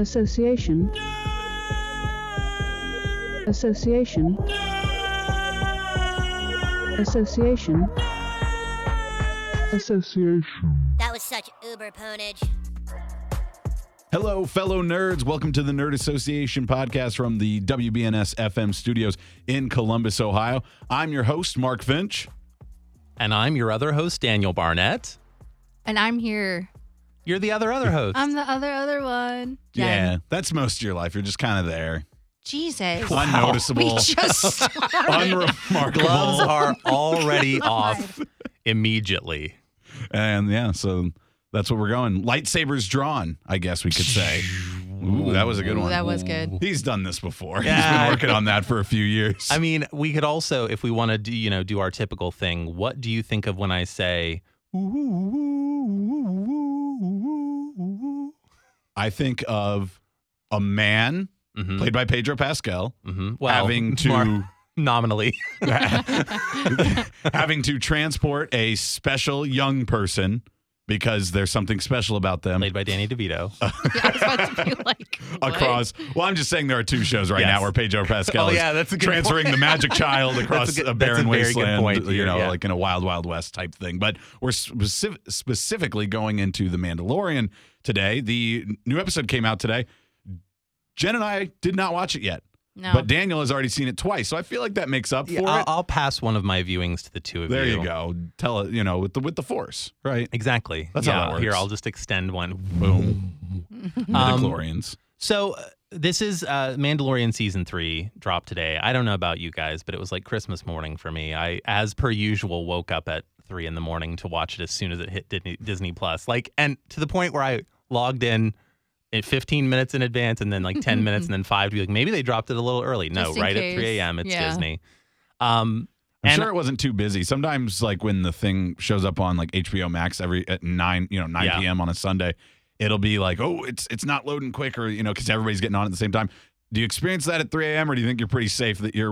Association. That was such uber ponage. Hello, fellow nerds. Welcome to the Nerd Association podcast from the WBNS-FM studios in Columbus, Ohio. I'm your host, Mark Finch. And I'm your other host, Daniel Barnett. And I'm here. You're the other host. I'm the other one. Jen. Yeah, that's most of your life. You're just kind of there. Jesus. Wow. Unnoticeable. We just unremarkable. Gloves are already off immediately. And yeah, so... that's what we're going. Lightsabers drawn, I guess we could say. Ooh, that was a good one. That was good. He's done this before. Yeah. He's been working on that for a few years. I mean, we could also, if we want to do, you know, do our typical thing, what do you think of when I say, I think of a man played by Pedro Pascal having to... nominally having to transport a special young person because there's something special about them. Played by Danny DeVito. Yeah, I was about to be like, what? Across. Well, I'm just saying there are two shows right now where Pedro Pascal is transferring the magic child across a barren wasteland, like in a wild, wild west type thing. But we're specifically going into The Mandalorian today. The new episode came out today. Jen and I did not watch it yet. No. But Daniel has already seen it twice, so I feel like that makes up for it. I'll pass one of my viewings to the two of you. There you go. Tell it, with the force, right? Exactly. That's how that works. Here, I'll just extend one. Boom. Midichlorians. So this is Mandalorian Season 3 dropped today. I don't know about you guys, but it was like Christmas morning for me. I, as per usual, woke up at 3 in the morning to watch it as soon as it hit Disney Plus. And to the point where I logged in 15 minutes in advance, and then 10 minutes, and then 5 to be like, maybe they dropped it a little early. No, right case. At 3 a.m. It's Disney. I'm sure it wasn't too busy. Sometimes when the thing shows up on HBO Max at 9 p.m. on a Sunday, it'll be like, oh, it's not loading quick, or because everybody's getting on at the same time. Do you experience that at 3 a.m. or do you think you're pretty safe that you're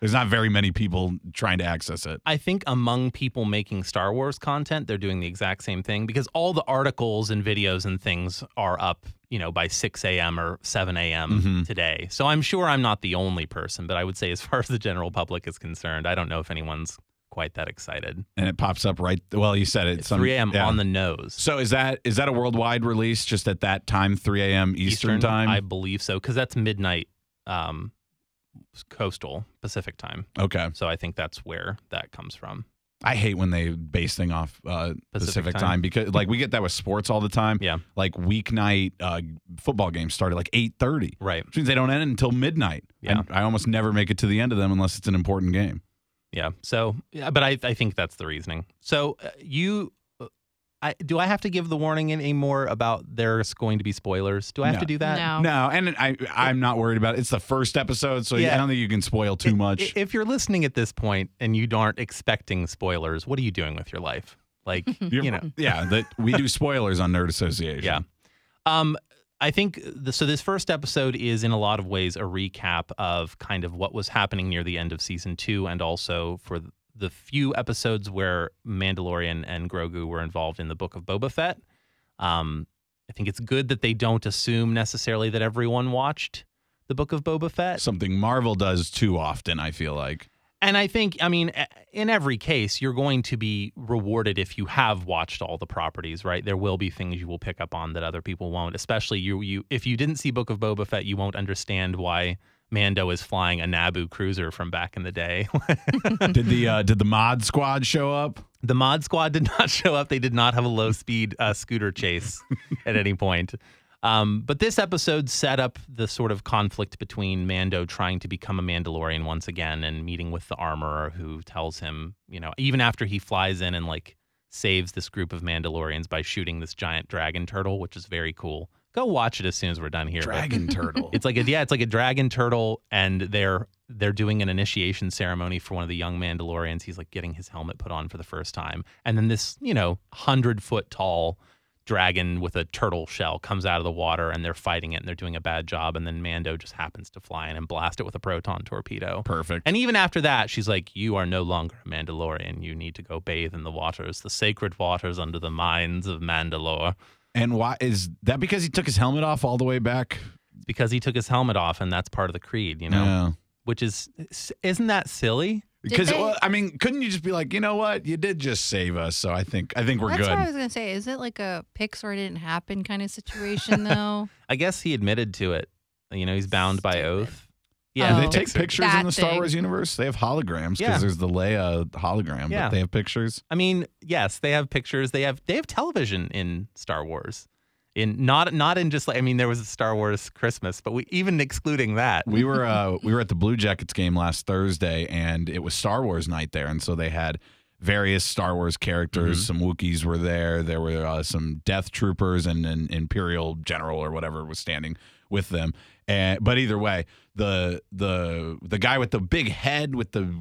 there's not very many people trying to access it? I think among people making Star Wars content, they're doing the exact same thing because all the articles and videos and things are up, by 6 a.m. or 7 a.m. today. So I'm sure I'm not the only person, but I would say as far as the general public is concerned, I don't know if anyone's quite that excited. And it pops up you said it. 3 a.m. on the nose. So is that a worldwide release just at that time, 3 a.m. Eastern time? I believe so, because that's midnight. Coastal Pacific time. Okay. So I think that's where that comes from. I hate when they base thing off Pacific time because we get that with sports all the time. Yeah. Weeknight football games start at 8:30. Right. Which means they don't end until midnight. Yeah. And I almost never make it to the end of them unless it's an important game. Yeah. So, but I think that's the reasoning. So do I have to give the warning anymore about there's going to be spoilers? Do I have to do that? No, and I'm not worried about it. It's the first episode, so I don't think you can spoil too much. If you're listening at this point and you aren't expecting spoilers, what are you doing with your life? Yeah, we do spoilers on Nerd Association. Yeah. I think, this first episode is in a lot of ways a recap of kind of what was happening near the end of Season 2 and also for the few episodes where Mandalorian and Grogu were involved in the Book of Boba Fett. I think it's good that they don't assume necessarily that everyone watched the Book of Boba Fett. Something Marvel does too often, I feel like. And I think, in every case, you're going to be rewarded if you have watched all the properties, right? There will be things you will pick up on that other people won't, especially you. If you didn't see Book of Boba Fett, you won't understand why Mando is flying a Naboo cruiser from back in the day. Did the mod squad show up? The mod squad did not show up. They did not have a low-speed scooter chase at any point. But this episode set up the sort of conflict between Mando trying to become a Mandalorian once again and meeting with the armorer who tells him, even after he flies in and saves this group of Mandalorians by shooting this giant dragon turtle, which is very cool. Go watch it as soon as we're done here. Dragon turtle. It's like a dragon turtle, and they're doing an initiation ceremony for one of the young Mandalorians. He's getting his helmet put on for the first time, and then this 100-foot tall dragon with a turtle shell comes out of the water, and they're fighting it, and they're doing a bad job, and then Mando just happens to fly in and blast it with a proton torpedo. Perfect. And even after that, she's like, "You are no longer a Mandalorian. You need to go bathe in the waters, the sacred waters under the mines of Mandalore." And why is that? Because he took his helmet off all the way back? Because he took his helmet off, and that's part of the creed, you know? Yeah. Which is, isn't that silly? Because, well, I mean, couldn't you just be like, you know what? You did just save us, so I think we're good. That's what I was going to say. Is it like a Pixar didn't happen kind of situation, though? I guess he admitted to it. You know, he's bound by oath. Yeah, oh, they take pictures in the Star Wars universe. They have holograms because there's the Leia hologram, but they have pictures. I mean, yes, they have pictures. They have television in Star Wars. In not in just like, I mean, there was a Star Wars Christmas, but we even excluding that. We were at the Blue Jackets game last Thursday, and it was Star Wars night there, and so they had various Star Wars characters. Mm-hmm. Some Wookiees were there. There were some Death Troopers and an Imperial General or whatever was standing with them. But either way, the guy with the big head with the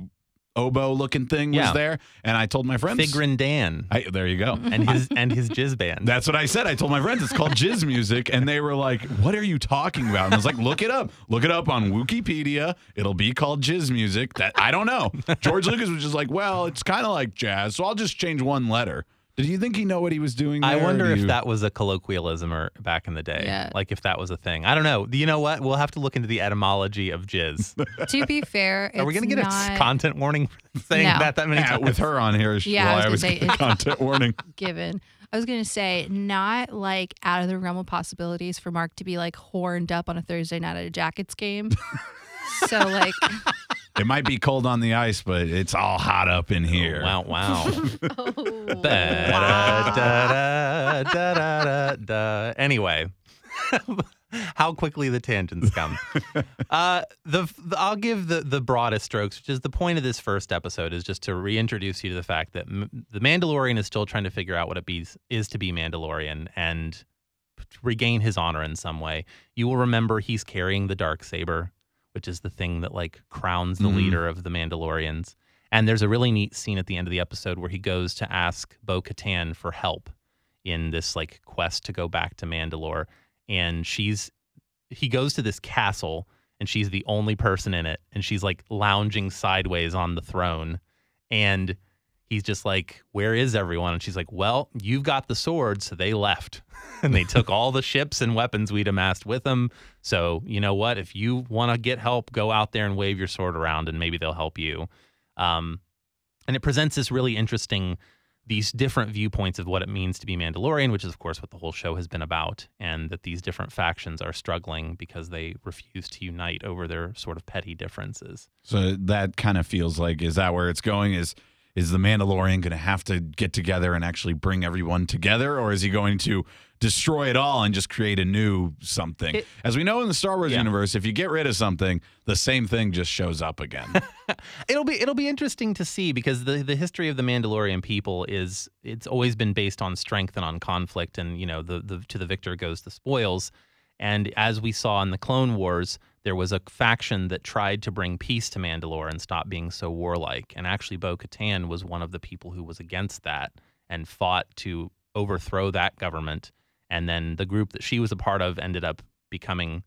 oboe looking thing was there, and I told my friends, Figrin Dan. There you go, and his jizz band. That's what I said. I told my friends it's called jizz music, and they were like, "What are you talking about?" And I was like, "Look it up. Look it up on Wookieepedia. It'll be called jizz music." That I don't know. George Lucas was just like, "Well, it's kind of like jazz, so I'll just change one letter." Did you think he know what he was doing there? I wonder if that was a colloquialism or back in the day. Yeah. Like if that was a thing. I don't know. You know what? We'll have to look into the etymology of jizz. To be fair, it's not... Are we going to get a content warning for saying that many times? With her on here, I was getting a content warning. Given. I was going to say, not like out of the realm of possibilities for Mark to be like horned up on a Thursday night at a Jackets game. So like... It might be cold on the ice, but it's all hot up in here. Oh, wow. Oh, wow. Anyway, how quickly the tangents come. I'll give the broadest strokes, which is the point of this first episode, is just to reintroduce you to the fact that the Mandalorian is still trying to figure out what it is to be Mandalorian and regain his honor in some way. You will remember he's carrying the Darksaber, which is the thing that like crowns the leader of the Mandalorians. And there's a really neat scene at the end of the episode where he goes to ask Bo-Katan for help in this like quest to go back to Mandalore. And he goes to this castle, and she's the only person in it. And she's like lounging sideways on the throne. And he's just like, where is everyone? And she's like, well, you've got the sword, so they left. And they took all the ships and weapons we'd amassed with them. So you know what? If you want to get help, go out there and wave your sword around, and maybe they'll help you. And it presents this really interesting, these different viewpoints of what it means to be Mandalorian, which is, of course, what the whole show has been about, and that these different factions are struggling because they refuse to unite over their sort of petty differences. So that kind of feels like, is that where it's going? Is the Mandalorian going to have to get together and actually bring everyone together, or is he going to destroy it all and just create a new something? As we know in the Star Wars universe, if you get rid of something, the same thing just shows up again. It'll be interesting to see, because the history of the Mandalorian people it's always been based on strength and on conflict, and you know to the victor goes the spoils. And as we saw in the Clone Wars, there was a faction that tried to bring peace to Mandalore and stop being so warlike. And actually, Bo-Katan was one of the people who was against that and fought to overthrow that government. And then the group that she was a part of ended up becoming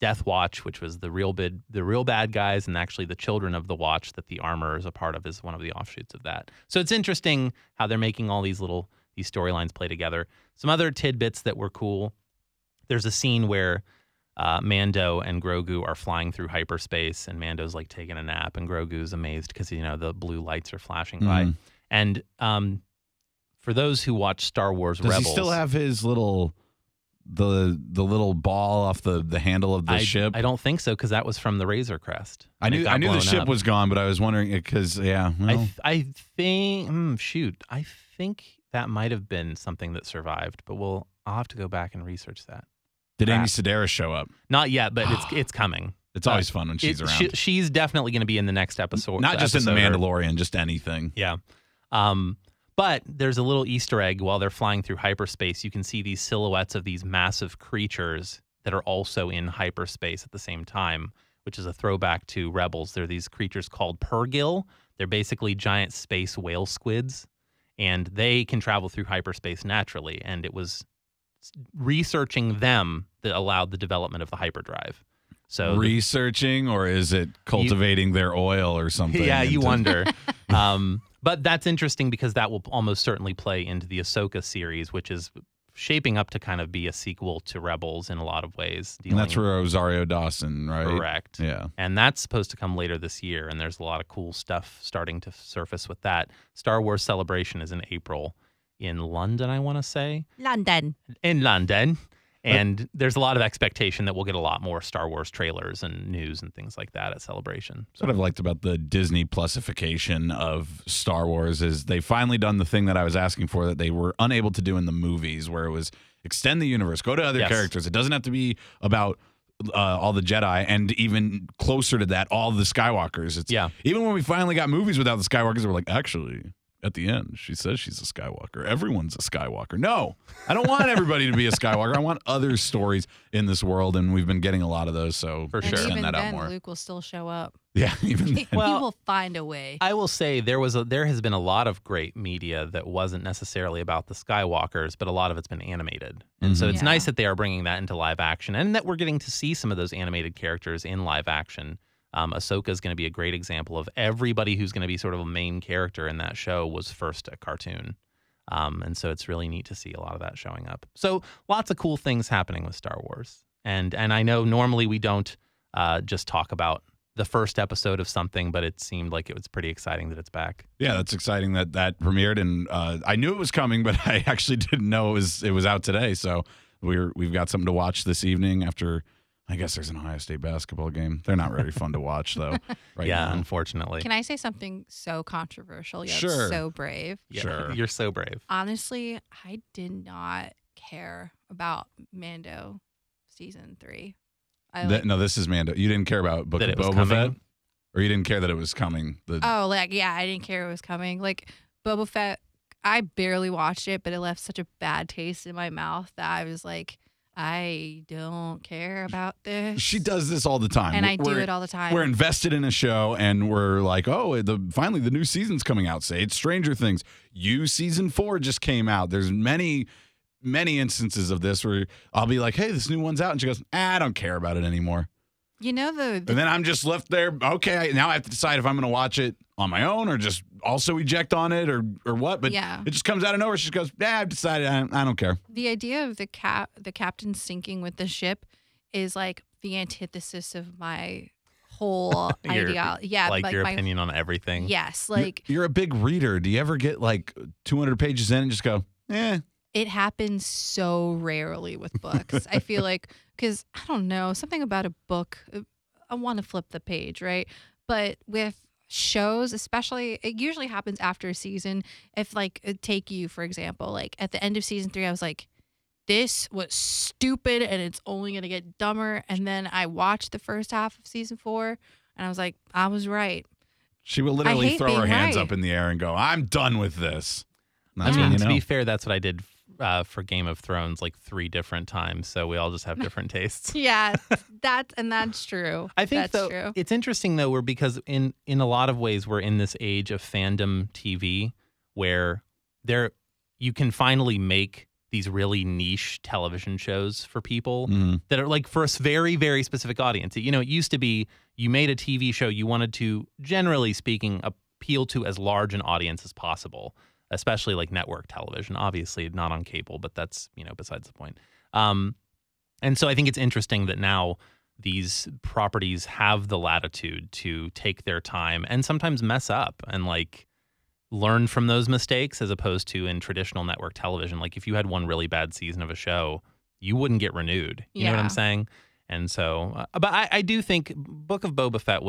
Death Watch, which was the real bad guys, and actually the Children of the Watch that the Armor is a part of is one of the offshoots of that. So it's interesting how they're making all these storylines play together. Some other tidbits that were cool. There's a scene where Mando and Grogu are flying through hyperspace, and Mando's like taking a nap, and Grogu's amazed because, you know, the blue lights are flashing by. And for those who watch Star Wars Rebels, does he still have his little the little ball off the handle of the ship? I don't think so, because that was from the Razor Crest. I knew the ship was gone, but I was wondering because I think that might have been something that survived, but I'll have to go back and research that. Did Amy Sedaris show up? Not yet, but it's coming. It's always fun when she's around. She's definitely going to be in the next episode. Not just in The Mandalorian, just anything. Yeah. But there's a little Easter egg while they're flying through hyperspace. You can see these silhouettes of these massive creatures that are also in hyperspace at the same time, which is a throwback to Rebels. They're these creatures called Pergil. They're basically giant space whale squids, and they can travel through hyperspace naturally, and it was researching them that allowed the development of the hyperdrive. So researching, or is it cultivating their oil or something? Yeah, you wonder. But that's interesting because that will almost certainly play into the Ahsoka series, which is shaping up to kind of be a sequel to Rebels in a lot of ways. And that's for Rosario Dawson, right? Correct. Yeah. And that's supposed to come later this year, and there's a lot of cool stuff starting to surface with that. Star Wars Celebration is in April in London, I want to say. And there's a lot of expectation that we'll get a lot more Star Wars trailers and news and things like that at Celebration. So. What I've liked about the Disney Plusification of Star Wars is they've finally done the thing that I was asking for that they were unable to do in the movies, where it was extend the universe, go to other characters. It doesn't have to be about all the Jedi, and even closer to that, all the Skywalkers. It's, even when we finally got movies without the Skywalkers, we're like, actually... At the end, she says she's a Skywalker. Everyone's a Skywalker. No, I don't want everybody to be a Skywalker. I want other stories in this world, and we've been getting a lot of those. So for sure, send that out more. Luke will still show up. Yeah, even then. Well, he will find a way. I will say there has been a lot of great media that wasn't necessarily about the Skywalkers, but a lot of it's been animated, and so it's nice that they are bringing that into live action, and that we're getting to see some of those animated characters in live action. Ahsoka is going to be a great example of everybody who's going to be sort of a main character in that show was first a cartoon. And so it's really neat to see a lot of that showing up. So lots of cool things happening with Star Wars. And I know normally we don't just talk about the first episode of something, but it seemed like it was pretty exciting that it's back. Yeah, that's exciting that premiered. And I knew it was coming, but I actually didn't know it was out today. So we've got something to watch this evening after... I guess there's an Ohio State basketball game. They're not really fun to watch, though. Right now. Unfortunately. Can I say something so controversial yet so brave? Yeah. Sure. You're so brave. Honestly, I did not care about Mando Season 3. This is Mando. You didn't care about Book of Boba Fett? Or you didn't care that it was coming? I didn't care it was coming. Like, Boba Fett, I barely watched it, but it left such a bad taste in my mouth that I was like... I don't care about this. She does this all the time. And I do it all the time. We're invested in a show and we're like, oh, finally the new season's coming out. Say it's Stranger Things. Season 4 just came out. There's many, many instances of this where I'll be like, hey, this new one's out. And she goes, I don't care about it anymore. You know, and then I'm just left there. Okay, now I have to decide if I'm going to watch it on my own or just also eject on it or what. But it just comes out of nowhere. She goes, I've decided I don't care. The idea of the captain sinking with the ship is like the antithesis of my whole ideology. Yeah, like your opinion on everything. Yes, like you're a big reader. Do you ever get like 200 pages in and just go, eh? It happens so rarely with books. I feel like, because I don't know, something about a book, I want to flip the page, right? But with shows, especially, it usually happens after a season. If take you, for example, like at the end of season 3, I was like, this was stupid and it's only going to get dumber. And then I watched the first half of season 4 and I was like, I was right. She will literally throw her hands up in the air and go, I'm done with this. I mean, to be fair, that's what I did for Game of Thrones, like 3 different times, so we all just have different tastes. Yeah, that's true. I think that's true. It's interesting though, because in a lot of ways we're in this age of fandom TV where you can finally make these really niche television shows for people that are like for a very, very specific audience. You know, it used to be you made a TV show you wanted to, generally speaking, appeal to as large an audience as possible. Especially like network television, obviously not on cable, but that's, besides the point. And so I think it's interesting that now these properties have the latitude to take their time and sometimes mess up and like learn from those mistakes, as opposed to in traditional network television. Like if you had one really bad season of a show, you wouldn't get renewed. You know what I'm saying? And so, but I do think Book of Boba Fett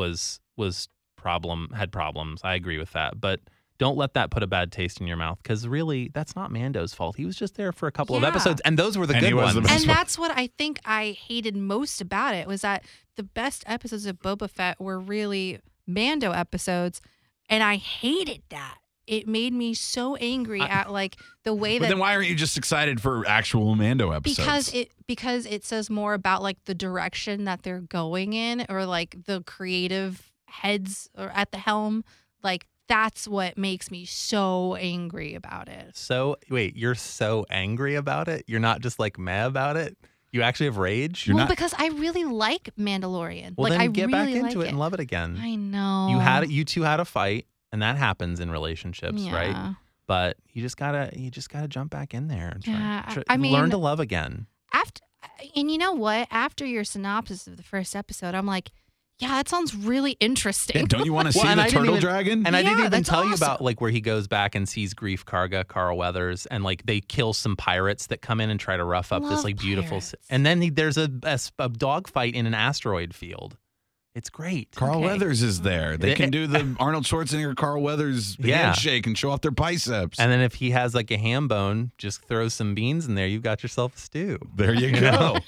had problems. I agree with that. But don't let that put a bad taste in your mouth, because really, that's not Mando's fault. He was just there for a couple of episodes, and those were the good ones. That's what I think I hated most about it, was that the best episodes of Boba Fett were really Mando episodes, and I hated that. It made me so angry at like the way that. But then why aren't you just excited for actual Mando episodes? Because it says more about like the direction that they're going in, or like the creative heads or at the helm, like. That's what makes me so angry about it. So, wait, you're so angry about it? You're not just like meh about it? You actually have rage? Well, because I really like Mandalorian. Well, like, then get back into it and love it again. I know. You two had a fight, and that happens in relationships, right? But you just gotta jump back in there and try, learn to love again. And you know what? After your synopsis of the first episode, I'm like, yeah, that sounds really interesting. And don't you want to see the turtle dragon? And I didn't even tell you about like where he goes back and sees Grief Karga, Carl Weathers, and like they kill some pirates that come in and try to rough up this like beautiful. And then there's a dogfight in an asteroid field. It's great. Carl Weathers is there. They can do the Arnold Schwarzenegger, Carl Weathers handshake and show off their biceps. And then if he has like a ham bone, just throw some beans in there. You've got yourself a stew. There you go.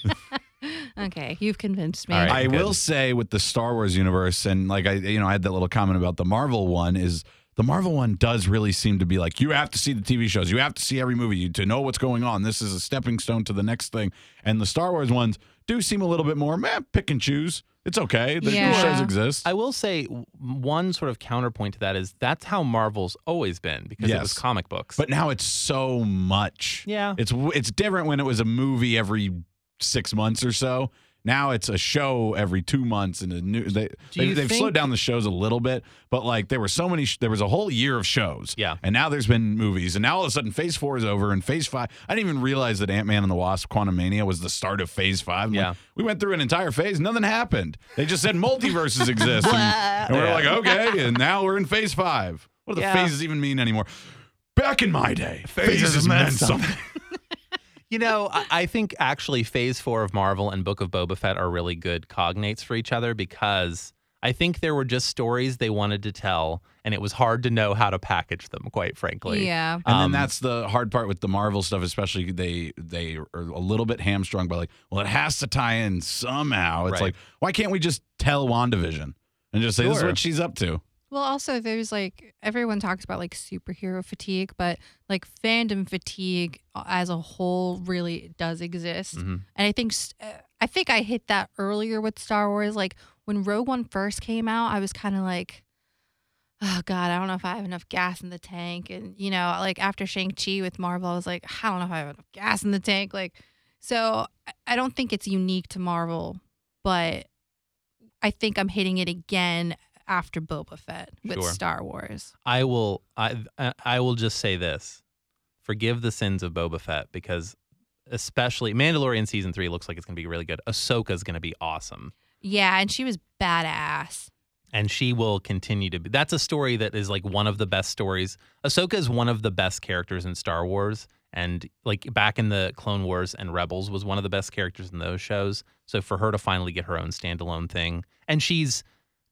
Okay, you've convinced me. Right, I will say with the Star Wars universe, and like I had that little comment about the Marvel one is. The Marvel one does really seem to be like, you have to see the TV shows. You have to see every movie to know what's going on. This is a stepping stone to the next thing. And the Star Wars ones do seem a little bit more, pick and choose. It's okay. The shows exist. I will say one sort of counterpoint to that is that's how Marvel's always been because it was comic books. But now it's so much. Yeah. It's different when it was a movie every 6 months or so. Now it's a show every 2 months, and they've slowed down the shows a little bit, but like there were so many, there was a whole year of shows, and now there's been movies, and now all of a sudden Phase 4 is over, and Phase 5, I didn't even realize that Ant-Man and the Wasp: Quantumania was the start of Phase 5. We went through an entire phase, nothing happened. They just said multiverses exist, and we're like, okay, and now we're in Phase 5. What do the phases even mean anymore? Back in my day, phases meant something. You know, I think actually Phase 4 of Marvel and Book of Boba Fett are really good cognates for each other because I think there were just stories they wanted to tell, and it was hard to know how to package them, quite frankly. Yeah. And then that's the hard part with the Marvel stuff, especially they are a little bit hamstrung by like, well, it has to tie in somehow. It's like, why can't we just tell WandaVision and just say this is what she's up to? Well, also, there's like everyone talks about like superhero fatigue, but like fandom fatigue as a whole really does exist. Mm-hmm. And I think I hit that earlier with Star Wars. Like when Rogue One first came out, I was kind of like, oh God, I don't know if I have enough gas in the tank. And, you know, like after Shang-Chi with Marvel, I was like, I don't know if I have enough gas in the tank. Like, so I don't think it's unique to Marvel, but I think I'm hitting it again after Boba Fett with Star Wars. I will just say this. Forgive the sins of Boba Fett because especially Mandalorian Season 3 looks like it's going to be really good. Ahsoka's going to be awesome. Yeah, and she was badass. And she will continue to be. That's a story that is like one of the best stories. Ahsoka is one of the best characters in Star Wars. And like back in the Clone Wars and Rebels was one of the best characters in those shows. So for her to finally get her own standalone thing. And she's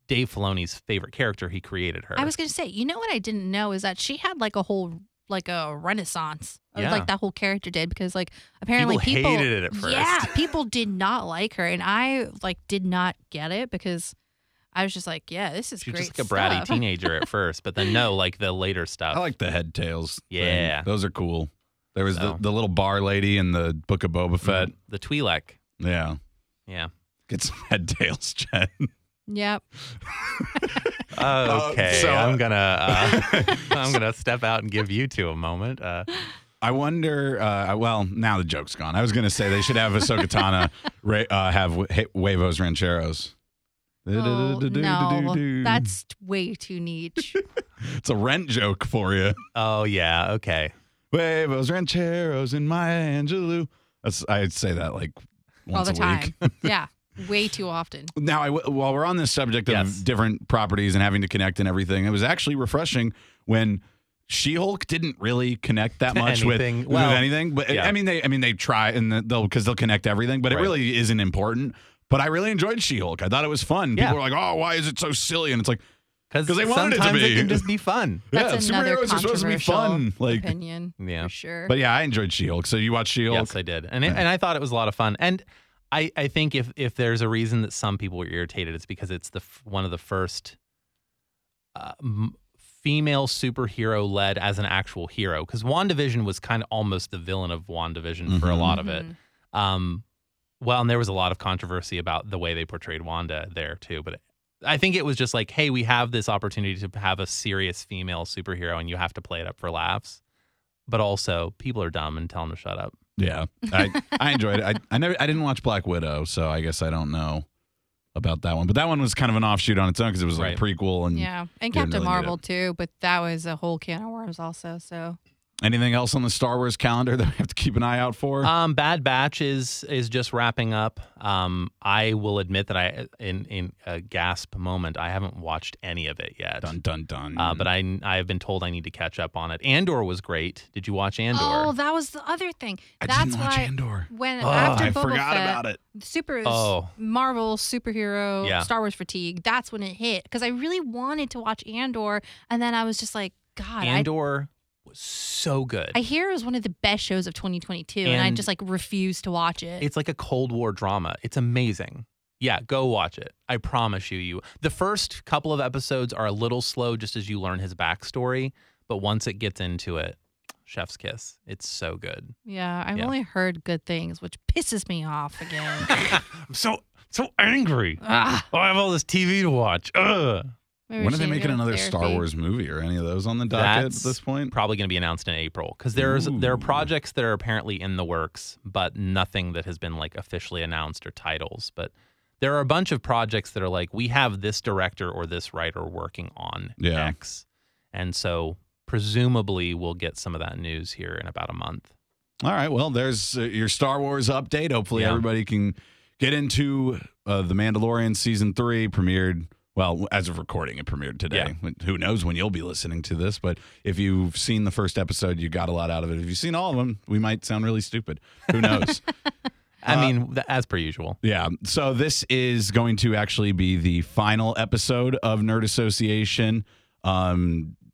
Dave Filoni's favorite character. He created her. I was going to say, you know what I didn't know is that she had like a whole, like a renaissance. Yeah. Like that whole character did because like apparently people hated it at first. Yeah, people did not like her. And I like did not get it because I was just like, yeah, this is great. She's just like a bratty teenager at first, but then no, like the later stuff. I like the head tails. Yeah. Thing. Those are cool. There was the little bar lady in the Book of Boba Fett. The Twi'lek. Yeah. Yeah. Get some head tails, Jen. Yep. Okay, so, I'm gonna step out and give you two a moment. I wonder. Well, now the joke's gone. I was gonna say they should have Ahsoka Tano have huevos rancheros. Oh, no, that's way too niche. It's a rent joke for you. Oh yeah, okay. Huevos rancheros in my Angelou. I'd say that like once all the time. Week. Yeah. Way too often. Now, while we're on this subject of different properties and having to connect and everything, it was actually refreshing when She-Hulk didn't really connect that much with anything. But I mean, they try and they'll connect everything, but it really isn't important. But I really enjoyed She-Hulk. I thought it was fun. People were like, "Oh, why is it so silly?" And it's like because they wanted it to be. Sometimes it can just be fun. That's superheroes are supposed to be fun. Like opinion, for sure. But yeah, I enjoyed She-Hulk. So you watched She-Hulk? Yes, I did, and I thought it was a lot of fun. And I think if there's a reason that some people were irritated, it's because it's one of the first female superhero led as an actual hero. Because WandaVision was kind of almost the villain of WandaVision for a lot of it. Well, and there was a lot of controversy about the way they portrayed Wanda there too. But I think it was just like, hey, we have this opportunity to have a serious female superhero and you have to play it up for laughs. But also, people are dumb and tell them to shut up. Yeah, I enjoyed it. I didn't watch Black Widow, so I guess I don't know about that one. But that one was kind of an offshoot on its own because it was like a prequel. And yeah, and Captain really Marvel too, but that was a whole can of worms also. So anything else on the Star Wars calendar that we have to keep an eye out for? Bad Batch is just wrapping up. I will admit that I, in a gasp moment, I haven't watched any of it yet. Dun, dun, dun. But I've been told I need to catch up on it. Andor was great. Did you watch Andor? Oh, that was the other thing. I didn't watch Andor. After Boba Fett, about it. Marvel superhero Star Wars fatigue, that's when it hit. Because I really wanted to watch Andor, and then I was just like, God. Andor was so good. I hear it was one of the best shows of 2022, and I just like refuse to watch it. It's like a Cold War drama. It's amazing. Yeah, go watch it. I promise you. The first couple of episodes are a little slow just as you learn his backstory, but once it gets into it, chef's kiss. It's so good. Yeah, I've only heard good things, which pisses me off again. I'm so angry. Oh, I have all this TV to watch. Ugh. Maybe when are they making another Star Wars movie or any of those on the docket at this point? Probably going to be announced in April because there are projects that are apparently in the works, but nothing that has been like officially announced or titles. But there are a bunch of projects that are like, we have this director or this writer working on X. And so presumably we'll get some of that news here in about a month. All right. Well, there's your Star Wars update. Hopefully everybody can get into The Mandalorian Season 3 premiered. Well, as of recording, it premiered today. Yeah. Who knows when you'll be listening to this, but if you've seen the first episode, you got a lot out of it. If you've seen all of them, we might sound really stupid. Who knows? I mean, as per usual. Yeah. So this is going to actually be the final episode of Nerd Association.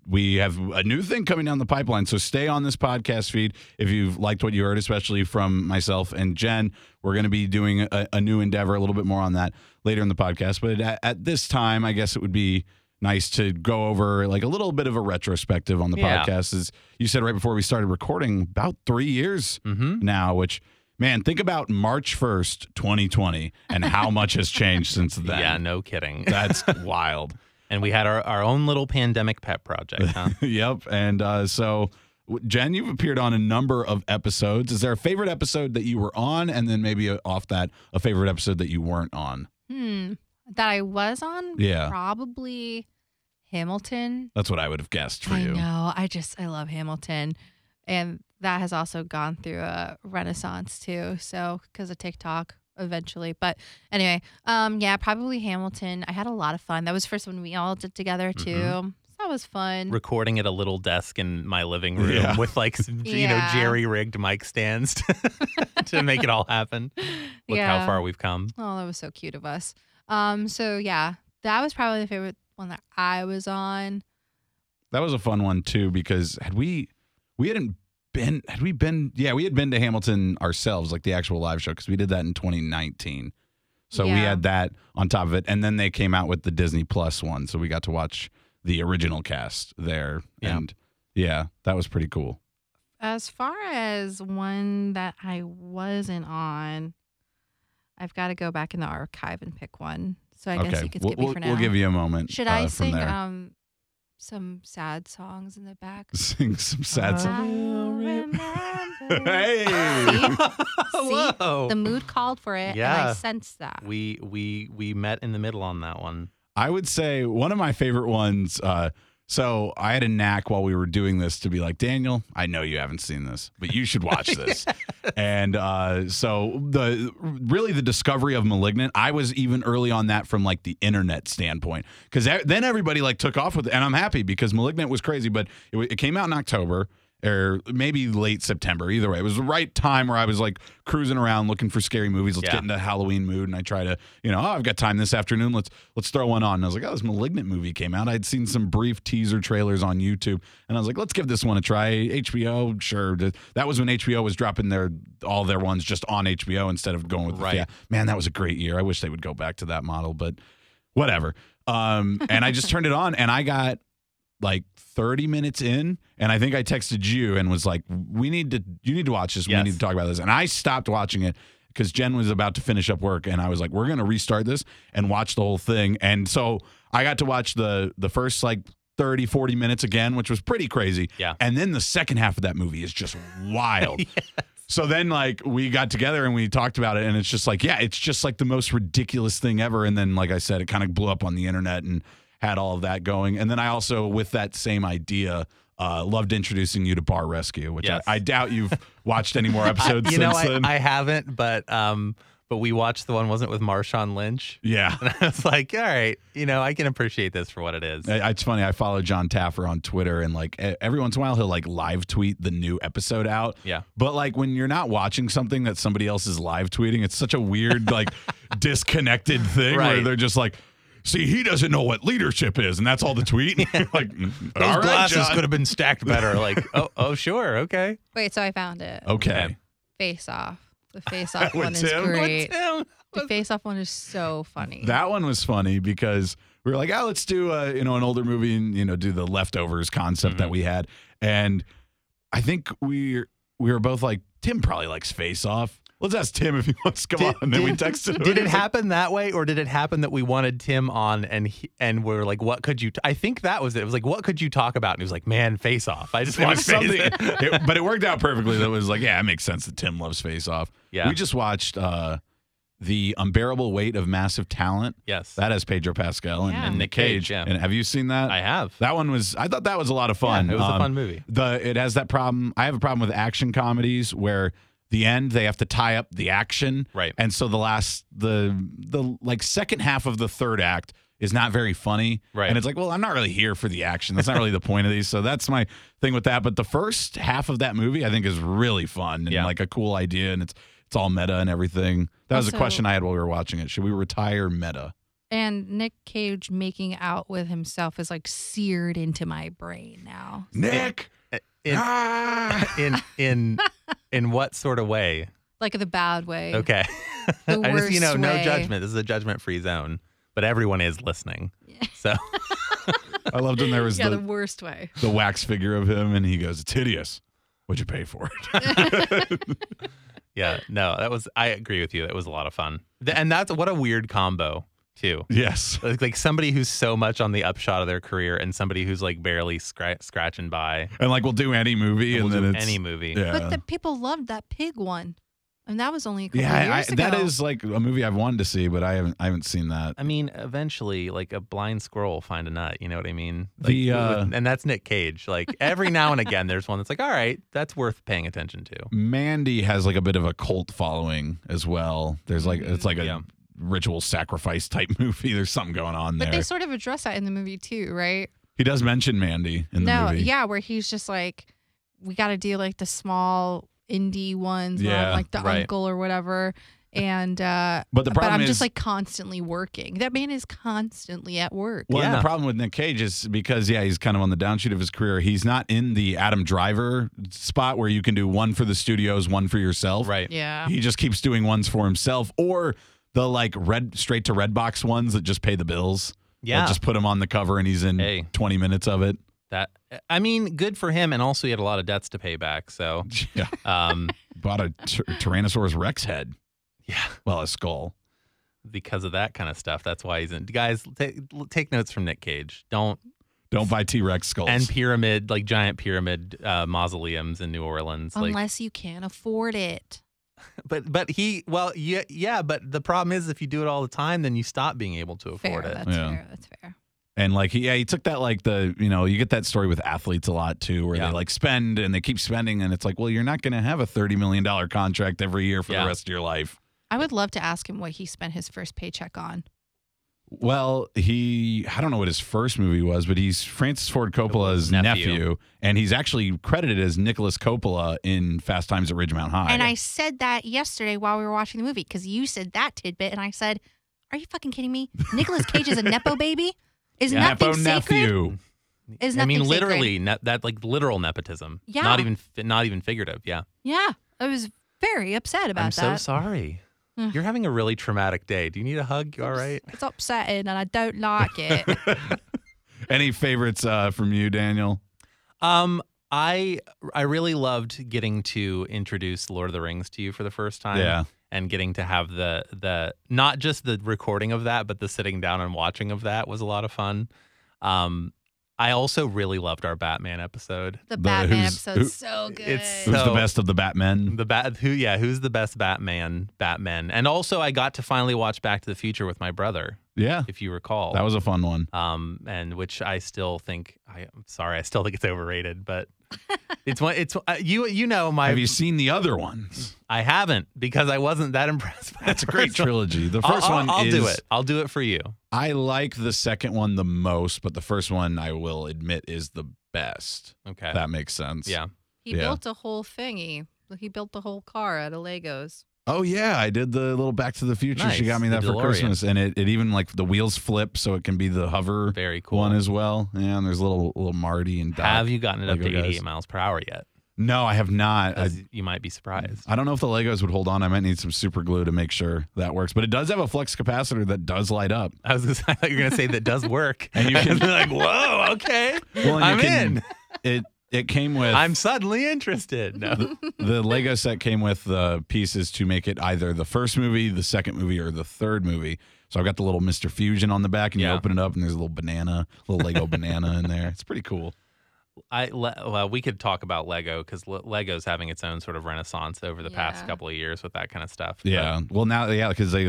We have a new thing coming down the pipeline, so stay on this podcast feed. If you've liked what you heard, especially from myself and Jen, we're going to be doing a new endeavor, a little bit more on that later in the podcast. But at this time, I guess it would be nice to go over like a little bit of a retrospective on the podcast. As you said right before we started recording, about 3 years now, which, man, think about March 1st, 2020, and how much has changed since then. Yeah, no kidding. That's wild. And we had our own little pandemic pet project, huh? Yep. And so, Jen, you've appeared on a number of episodes. Is there a favorite episode that you were on? And then maybe off that, a favorite episode that you weren't on? That I was on? Yeah. Probably Hamilton. That's what I would have guessed for you. I know. I love Hamilton. And that has also gone through a renaissance, too. So, because of TikTok. Eventually, but anyway, probably Hamilton. I had a lot of fun. That was the first one we all did together too. So that was fun. Recording at a little desk in my living room with like some, jerry-rigged mic stands to make it all happen. Look how far we've come. Oh, that was so cute of us. That was probably the favorite one that I was on. That was a fun one too because we had been to Hamilton ourselves, like the actual live show, because we did that in 2019. So we had that on top of it. And then they came out with the Disney Plus one. So we got to watch the original cast there. Yeah. And that was pretty cool. As far as one that I wasn't on, I've got to go back in the archive and pick one. So I guess you can skip me for now. We'll give you a moment. Should I sing some sad songs in the back? Sing some sad songs. Hey! See? The mood called for it, and I sensed that. We met in the middle on that one. I would say one of my favorite ones, so I had a knack while we were doing this to be like, Daniel, I know you haven't seen this, but you should watch this. And so the discovery of Malignant, I was even early on that from like the internet standpoint, because then everybody like took off with it. And I'm happy because Malignant was crazy, but it came out in October or maybe late September. Either way, it was the right time where I was like cruising around looking for scary movies. Let's get into the Halloween mood. And I try to, I've got time this afternoon. Let's throw one on. And I was like, this Malignant movie came out. I'd seen some brief teaser trailers on YouTube. And I was like, let's give this one a try. HBO, sure. That was when HBO was dropping all their ones just on HBO instead of going with Man, that was a great year. I wish they would go back to that model, but whatever. And I just turned it on and I got like 30 minutes in, and I think I texted you and was like, you need to watch this. Yes. We need to talk about this. And I stopped watching it because Jen was about to finish up work, and I was like, we're going to restart this and watch the whole thing. And so I got to watch the first like 30, 40 minutes again, which was pretty crazy. Yeah. And then the second half of that movie is just wild. Yes. So then, like, we got together and we talked about it, and it's just like, yeah, it's just like the most ridiculous thing ever. And then, like I said, it kind of blew up on the internet and had all of that going. And then I also, with that same idea, loved introducing you to Bar Rescue, which yes. I doubt you've watched any more episodes since then. I haven't, but we watched the one, wasn't it, with Marshawn Lynch? Yeah. And I was like, all right, you know, I can appreciate this for what it is. It's funny. I follow John Taffer on Twitter, and, like, every once in a while he'll, like, live tweet the new episode out. Yeah. But, like, when you're not watching something that somebody else is live tweeting, it's such a weird, like, disconnected thing where they're just like, see, he doesn't know what leadership is, and that's all the tweet. Like, those glasses could have been stacked better. Like, oh, sure, okay. Wait, so I found it. Okay. Face Off. The Face Off one is great. The Face Off one is so funny. That one was funny because we were like, "Oh, let's do you know, an older movie and, you know, do the Leftovers concept that we had." And I think we were both like, "Tim probably likes Face Off. Let's ask Tim if he wants to come on." And then we texted him. Did it happen that way, or did it happen that we wanted Tim on and we're like, "What could you?" I think that was it. It was like, "What could you talk about?" And he was like, "Man, Face Off." I just watched something, but it worked out perfectly. That was like, yeah, it makes sense that Tim loves Face Off. Yeah. We just watched The Unbearable Weight of Massive Talent. Yes. That has Pedro Pascal and Nick Cage. Yeah. And have you seen that? I have. That one was, I thought that was a lot of fun. Yeah, it was a fun movie. It has that problem. I have a problem with action comedies where the end, they have to tie up the action. Right. And so the second half of the third act is not very funny. Right. And it's like, well, I'm not really here for the action. That's not really the point of these. So that's my thing with that. But the first half of that movie, I think, is really fun and like a cool idea. And it's all meta and everything. That was a question I had while we were watching it. Should we retire meta? And Nick Cage making out with himself is like seared into my brain now. Nick! In what sort of way? Like the bad way. Okay. The worst way. No judgment. This is a judgment-free zone. But everyone is listening. Yeah. So I loved when there was the worst way. The wax figure of him, and he goes, "It's hideous. What'd you pay for it?" Yeah, no, I agree with you. It was a lot of fun. And that's what a weird combo, too. Yes. Like somebody who's so much on the upshot of their career and somebody who's like barely scratching by. And like, we'll do any movie. Yeah. But the people loved that pig one. And that was only a couple years ago. That is like a movie I've wanted to see, but I haven't seen that. I mean, eventually, like a blind squirrel will find a nut. You know what I mean? Like, and that's Nick Cage. Like every now and again, there's one that's like, all right, that's worth paying attention to. Mandy has like a bit of a cult following as well. There's like it's like a ritual sacrifice type movie. There's something going on there. But they sort of address that in the movie too, right? He does mention Mandy in the movie. Yeah, where he's just like, we got to do like the small indie ones, like the uncle or whatever, and but I'm just like constantly working. That man is constantly at work. Well, and the problem with Nick Cage is because he's kind of on the downshoot of his career. He's not in the Adam Driver spot where you can do one for the studios, one for yourself. Right. Yeah. He just keeps doing ones for himself, or the like straight to Redbox ones that just pay the bills. Yeah. Just put him on the cover and he's in 20 minutes of it. That, I mean, good for him, and also he had a lot of debts to pay back. So, bought a Tyrannosaurus Rex head. Yeah, well, a skull. Because of that kind of stuff, that's why he's in. Guys, take notes from Nick Cage. Don't buy T-Rex skulls and giant pyramid mausoleums in New Orleans, unless you can't afford it. But the problem is if you do it all the time, then you stop being able to afford it. That's fair. And like he took that like the you get that story with athletes a lot too, where they like spend and they keep spending, and it's like, well, you're not going to have a $30 million contract every year for the rest of your life. I would love to ask him what he spent his first paycheck on. Well, I don't know what his first movie was, but he's Francis Ford Coppola's nephew, and he's actually credited as Nicholas Coppola in Fast Times at Ridgemount High. And I said that yesterday while we were watching the movie because you said that tidbit, and I said, "Are you fucking kidding me? Nicholas Cage is a nepo baby." Is nothing sacred? Is nothing literally that like literal nepotism. Yeah. Not even figurative. Yeah. Yeah. I was very upset about that. I'm so sorry. You're having a really traumatic day. Do you need a hug? You all right? It's upsetting, and I don't like it. Any favorites from you, Daniel? I really loved getting to introduce Lord of the Rings to you for the first time. Yeah. And getting to have the not just the recording of that, but the sitting down and watching of that was a lot of fun. I also really loved our Batman episode. The Batman episode's so good. Who's the best of the Batmen? Who's the best Batman? And also, I got to finally watch Back to the Future with my brother. Yeah, if you recall, that was a fun one. And which I still think I still think it's overrated, but it's one. It's you know my. Have you seen the other ones? I haven't because I wasn't that impressed. That's a great trilogy. The first one, I'll do it. I'll do it for you. I like the second one the most, but the first one, I will admit, is the best. Okay. That makes sense. Yeah. He built a whole thingy. He built the whole car out of Legos. Oh, yeah. I did the little Back to the Future. Nice. She got me that for Christmas. And it even, like, the wheels flip so it can be the hover one as well. Yeah, and there's little Marty and Doc. Have you gotten it up to 88 miles per hour yet? No, I have not. You might be surprised. I don't know if the Legos would hold on. I might need some super glue to make sure that works. But it does have a flux capacitor that does light up. I thought you were going to say that does work. And you can be like, whoa, okay. Well, I'm in. It came with... I'm suddenly interested. No. The Lego set came with the pieces to make it either the first movie, the second movie, or the third movie. So I've got the little Mr. Fusion on the back, and you open it up, and there's a little Lego banana in there. It's pretty cool. We could talk about Lego because Lego's having its own sort of renaissance over the past couple of years with that kind of stuff. Yeah. But, well, now, because they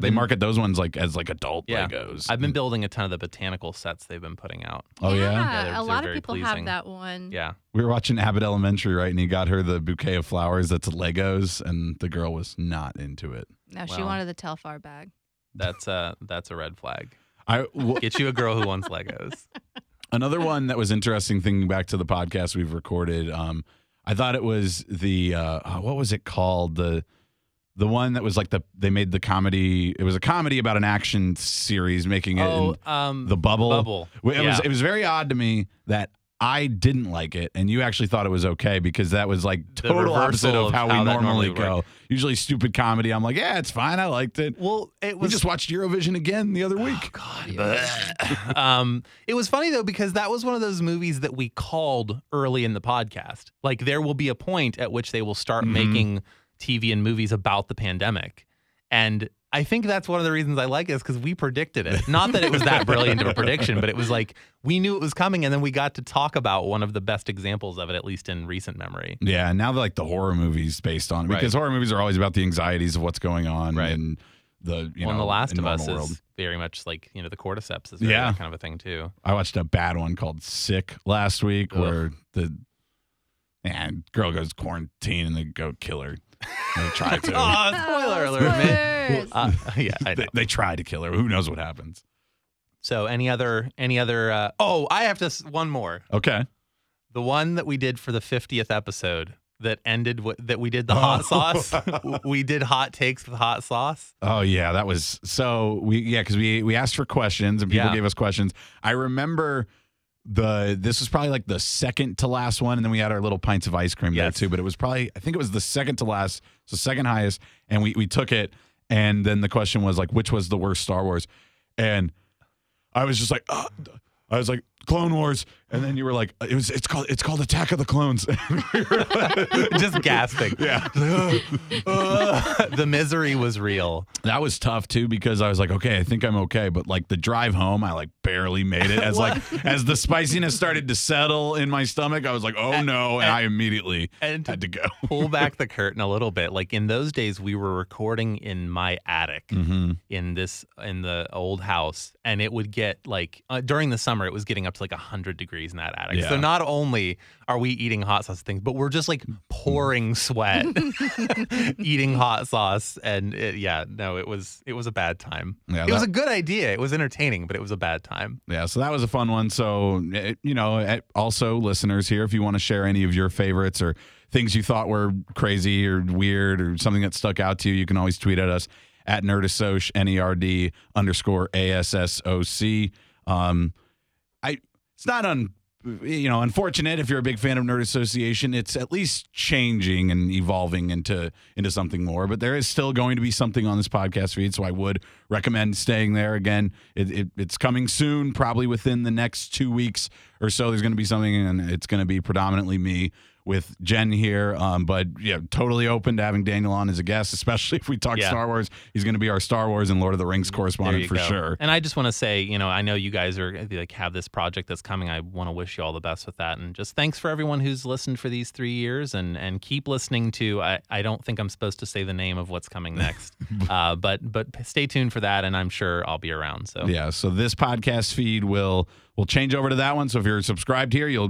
they market those ones as adult Legos. I've been building a ton of the botanical sets they've been putting out. Oh yeah, a lot of people have that one. Yeah. We were watching Abbott Elementary, right? And he got her the bouquet of flowers that's Legos, and the girl was not into it. No, she wanted the Telfar bag. That's a red flag. Get you a girl who wants Legos. Another one that was interesting, thinking back to the podcast we've recorded, I thought it was the, what was it called? The one that was they made the comedy. It was a comedy about an action series, making it The Bubble. It was very odd to me that I didn't like it, and you actually thought it was okay because that was total opposite of how we normally go. Usually stupid comedy, I'm like, yeah, it's fine. I liked it. Well, we just watched Eurovision again the other week. Oh, God. Yeah. It was funny, though, because that was one of those movies that we called early in the podcast. There will be a point at which they will start making TV and movies about the pandemic. And I think that's one of the reasons I like it is because we predicted it. Not that it was that brilliant of a prediction, but it was we knew it was coming, and then we got to talk about one of the best examples of it, at least in recent memory. Yeah, and now the horror movies based on it, because horror movies are always about the anxieties of what's going on. Right. And The Last of Us is very much the cordyceps is that kind of a thing too. I watched a bad one called Sick last week where the girl goes quarantine and they go kill her. They try to. Spoiler alert, man. I know. They try to kill her. Who knows what happens? So any other? I have one more. Okay. The one that we did for the 50th episode that ended that we did the hot sauce. We did hot takes with hot sauce. Oh yeah, that was so because we asked for questions and people gave us questions. I remember. This was probably the second to last one, and then we had our little pints of ice cream there too, but it was probably, I think it was the second to last, so second highest, and we took it, and then the question was which was the worst Star Wars, and I was just I was Clone Wars, and then you were it's called Attack of the Clones. Just gasping. Yeah. The misery was real. That was tough too because I was okay, I think I'm okay, but the drive home I barely made it as as the spiciness started to settle in my stomach, I was oh no, and I immediately had to go. Pull back the curtain a little bit. In those days we were recording in my attic in the old house, and it would get during the summer it was getting up to 100 degrees in that attic. Yeah. So not only are we eating hot sauce things, but we're just pouring sweat, eating hot sauce, and it was a bad time. Yeah, it was a good idea. It was entertaining, but it was a bad time. Yeah, so that was a fun one. So also listeners here, if you want to share any of your favorites or things you thought were crazy or weird or something that stuck out to you can always tweet at us at Nerdasoc, NERD_ASSOC. It's not unfortunate if you're a big fan of Nerd Association. It's at least changing and evolving into something more. But there is still going to be something on this podcast feed, so I would recommend staying there. Again, it's coming soon, probably within the next 2 weeks or so. There's going to be something, and it's going to be predominantly me with Jen here. But yeah, totally open to having Daniel on as a guest, especially if we talk Star Wars. He's going to be our Star Wars and Lord of the Rings correspondent for sure. And I just want to say, you know, I know you guys are like have this project that's coming. I want to wish you all the best with that. And just thanks for everyone who's listened for these 3 years and keep listening to, I don't think I'm supposed to say the name of what's coming next, but stay tuned for that. And I'm sure I'll be around. So yeah. So this podcast feed will change over to that one. So if you're subscribed here, you'll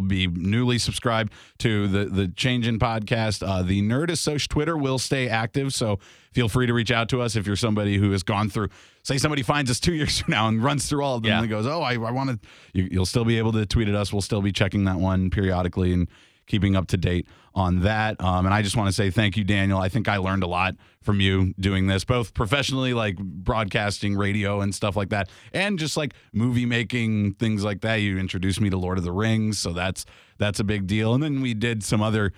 be newly subscribed to the Change in Podcast. The Nerdist social Twitter will stay active. So feel free to reach out to us if you're somebody who has gone through, say somebody finds us 2 years from now and runs through all of them and goes, oh, I want to, you'll still be able to tweet at us. We'll still be checking that one periodically and keeping up to date on that. And I just want to say thank you, Daniel. I think I learned a lot from you doing this, both professionally, like broadcasting, radio and stuff like that, and just like movie making, things like that. You introduced me to Lord of the Rings, so that's a big deal. And then we did some other,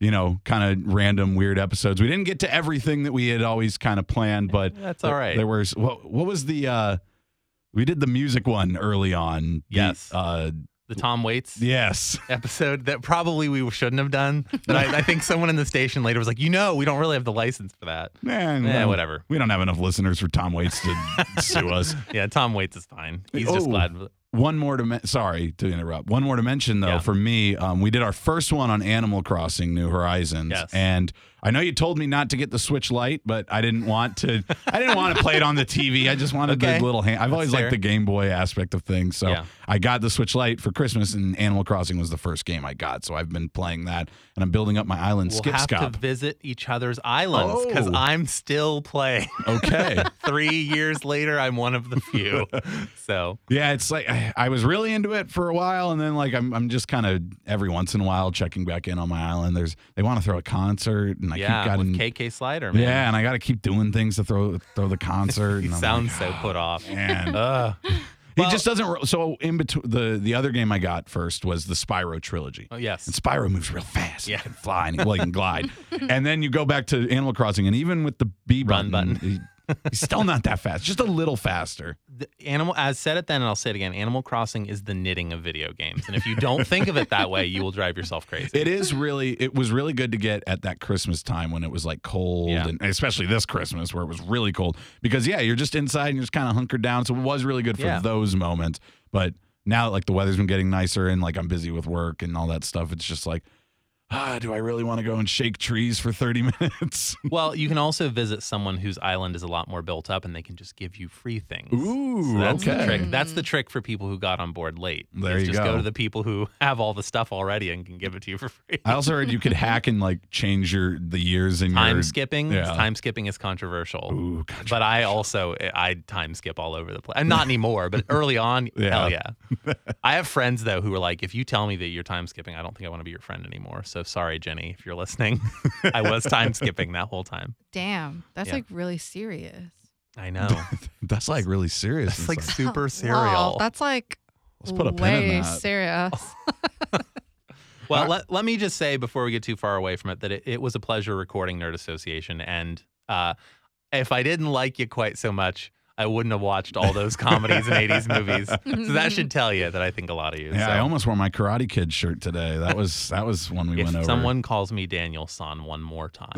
you know, kind of random weird episodes. We didn't get to everything that we had always kind of planned, but that's all right. There was, what was the, we did the music one early on. Yes. The Tom Waits episode that probably we shouldn't have done. But I think someone in the station later was like, you know, we don't really have the license for that. Man, whatever. We don't have enough listeners for Tom Waits to sue us. Yeah, Tom Waits is fine. He's just glad. Sorry to interrupt. One more to mention, though, for me, we did our first one on Animal Crossing New Horizons. Yes. And I know you told me not to get the Switch Lite, but I didn't want to play it on the TV. I just wanted the little hand. I've always liked the Game Boy aspect of things. So I got the Switch Lite for Christmas, and Animal Crossing was the first game I got. So I've been playing that, and I'm building up my island Skip-Scop. We'll have to visit each other's islands because I'm still playing. Okay. 3 years later, I'm one of the few. So yeah, it's like I was really into it for a while, and then like I'm just kind of every once in a while checking back in on my island. They want to throw a concert, and I keep getting KK Slider, man. Yeah, and I got to keep doing things to throw the concert. He sounds like, so put off. Man. He just doesn't. So in between the other game I got first was the Spyro trilogy. Oh yes, and Spyro moves real fast. Yeah, he can fly and he can glide. And then you go back to Animal Crossing, and even with the B button. He's still not that fast, just a little faster. As said it then, and I'll say it again, Animal Crossing is the knitting of video games. And if you don't think of it that way, you will drive yourself crazy. It was really good to get at that Christmas time when it was like cold, and especially this Christmas where it was really cold. Because, you're just inside and you're just kind of hunkered down. So it was really good for those moments. But now, like, the weather's been getting nicer and, like, I'm busy with work and all that stuff. It's just like, do I really want to go and shake trees for 30 minutes? Well, you can also visit someone whose island is a lot more built up, and they can just give you free things. Ooh, so that's the trick. That's the trick for people who got on board late. There you go. Just go to the people who have all the stuff already and can give it to you for free. I also heard you could hack and like change the years in time skipping. Yeah. Time skipping is controversial. Ooh, controversial. But I time skip all over the place. And not anymore, but early on, hell yeah. I have friends though who are like, if you tell me that you're time skipping, I don't think I want to be your friend anymore. So sorry, Jenny, if you're listening. I was time skipping that whole time. Damn, that's like really serious. I know. That's like really serious. That's like super serial. Wow, that's like let's put a pin in that. Serious. Well, let me just say before we get too far away from it that it was a pleasure recording Nerd Association, and if I didn't like you quite so much, I wouldn't have watched all those comedies and 80s movies. So that should tell you that I think a lot of you. Yeah, so. I almost wore my Karate Kid shirt today. That was one we went over. If someone calls me Daniel San one more time,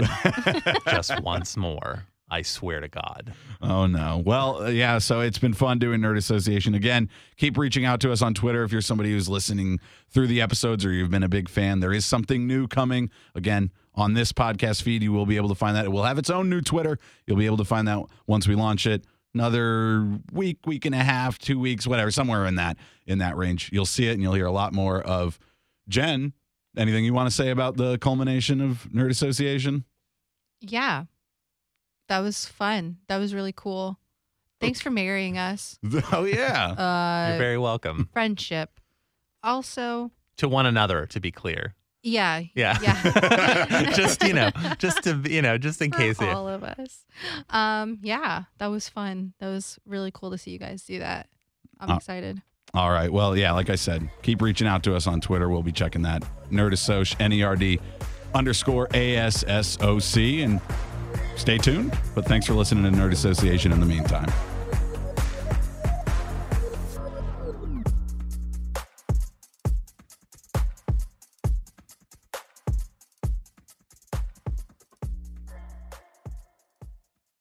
just once more, I swear to God. Oh, no. Well, yeah, so it's been fun doing Nerd Association. Again, keep reaching out to us on Twitter if you're somebody who's listening through the episodes or you've been a big fan. There is something new coming. Again, on this podcast feed, you will be able to find that. It will have its own new Twitter. You'll be able to find that once we launch it. Another week and a half, 2 weeks, whatever, somewhere in that range. You'll see it and you'll hear a lot more of Jen. Anything you want to say about the culmination of Nerd Association? Yeah. That was fun. That was really cool. Thanks for marrying us. Oh, yeah. You're very welcome. Friendship. Also. To one another, to be clear. Yeah. Yeah. Yeah. just in case. For all of us. Yeah, that was fun. That was really cool to see you guys do that. I'm excited. All right. Well, yeah, like I said, keep reaching out to us on Twitter. We'll be checking that. Nerdasoc, NERD_ASSOC. And stay tuned. But thanks for listening to Nerd Association in the meantime.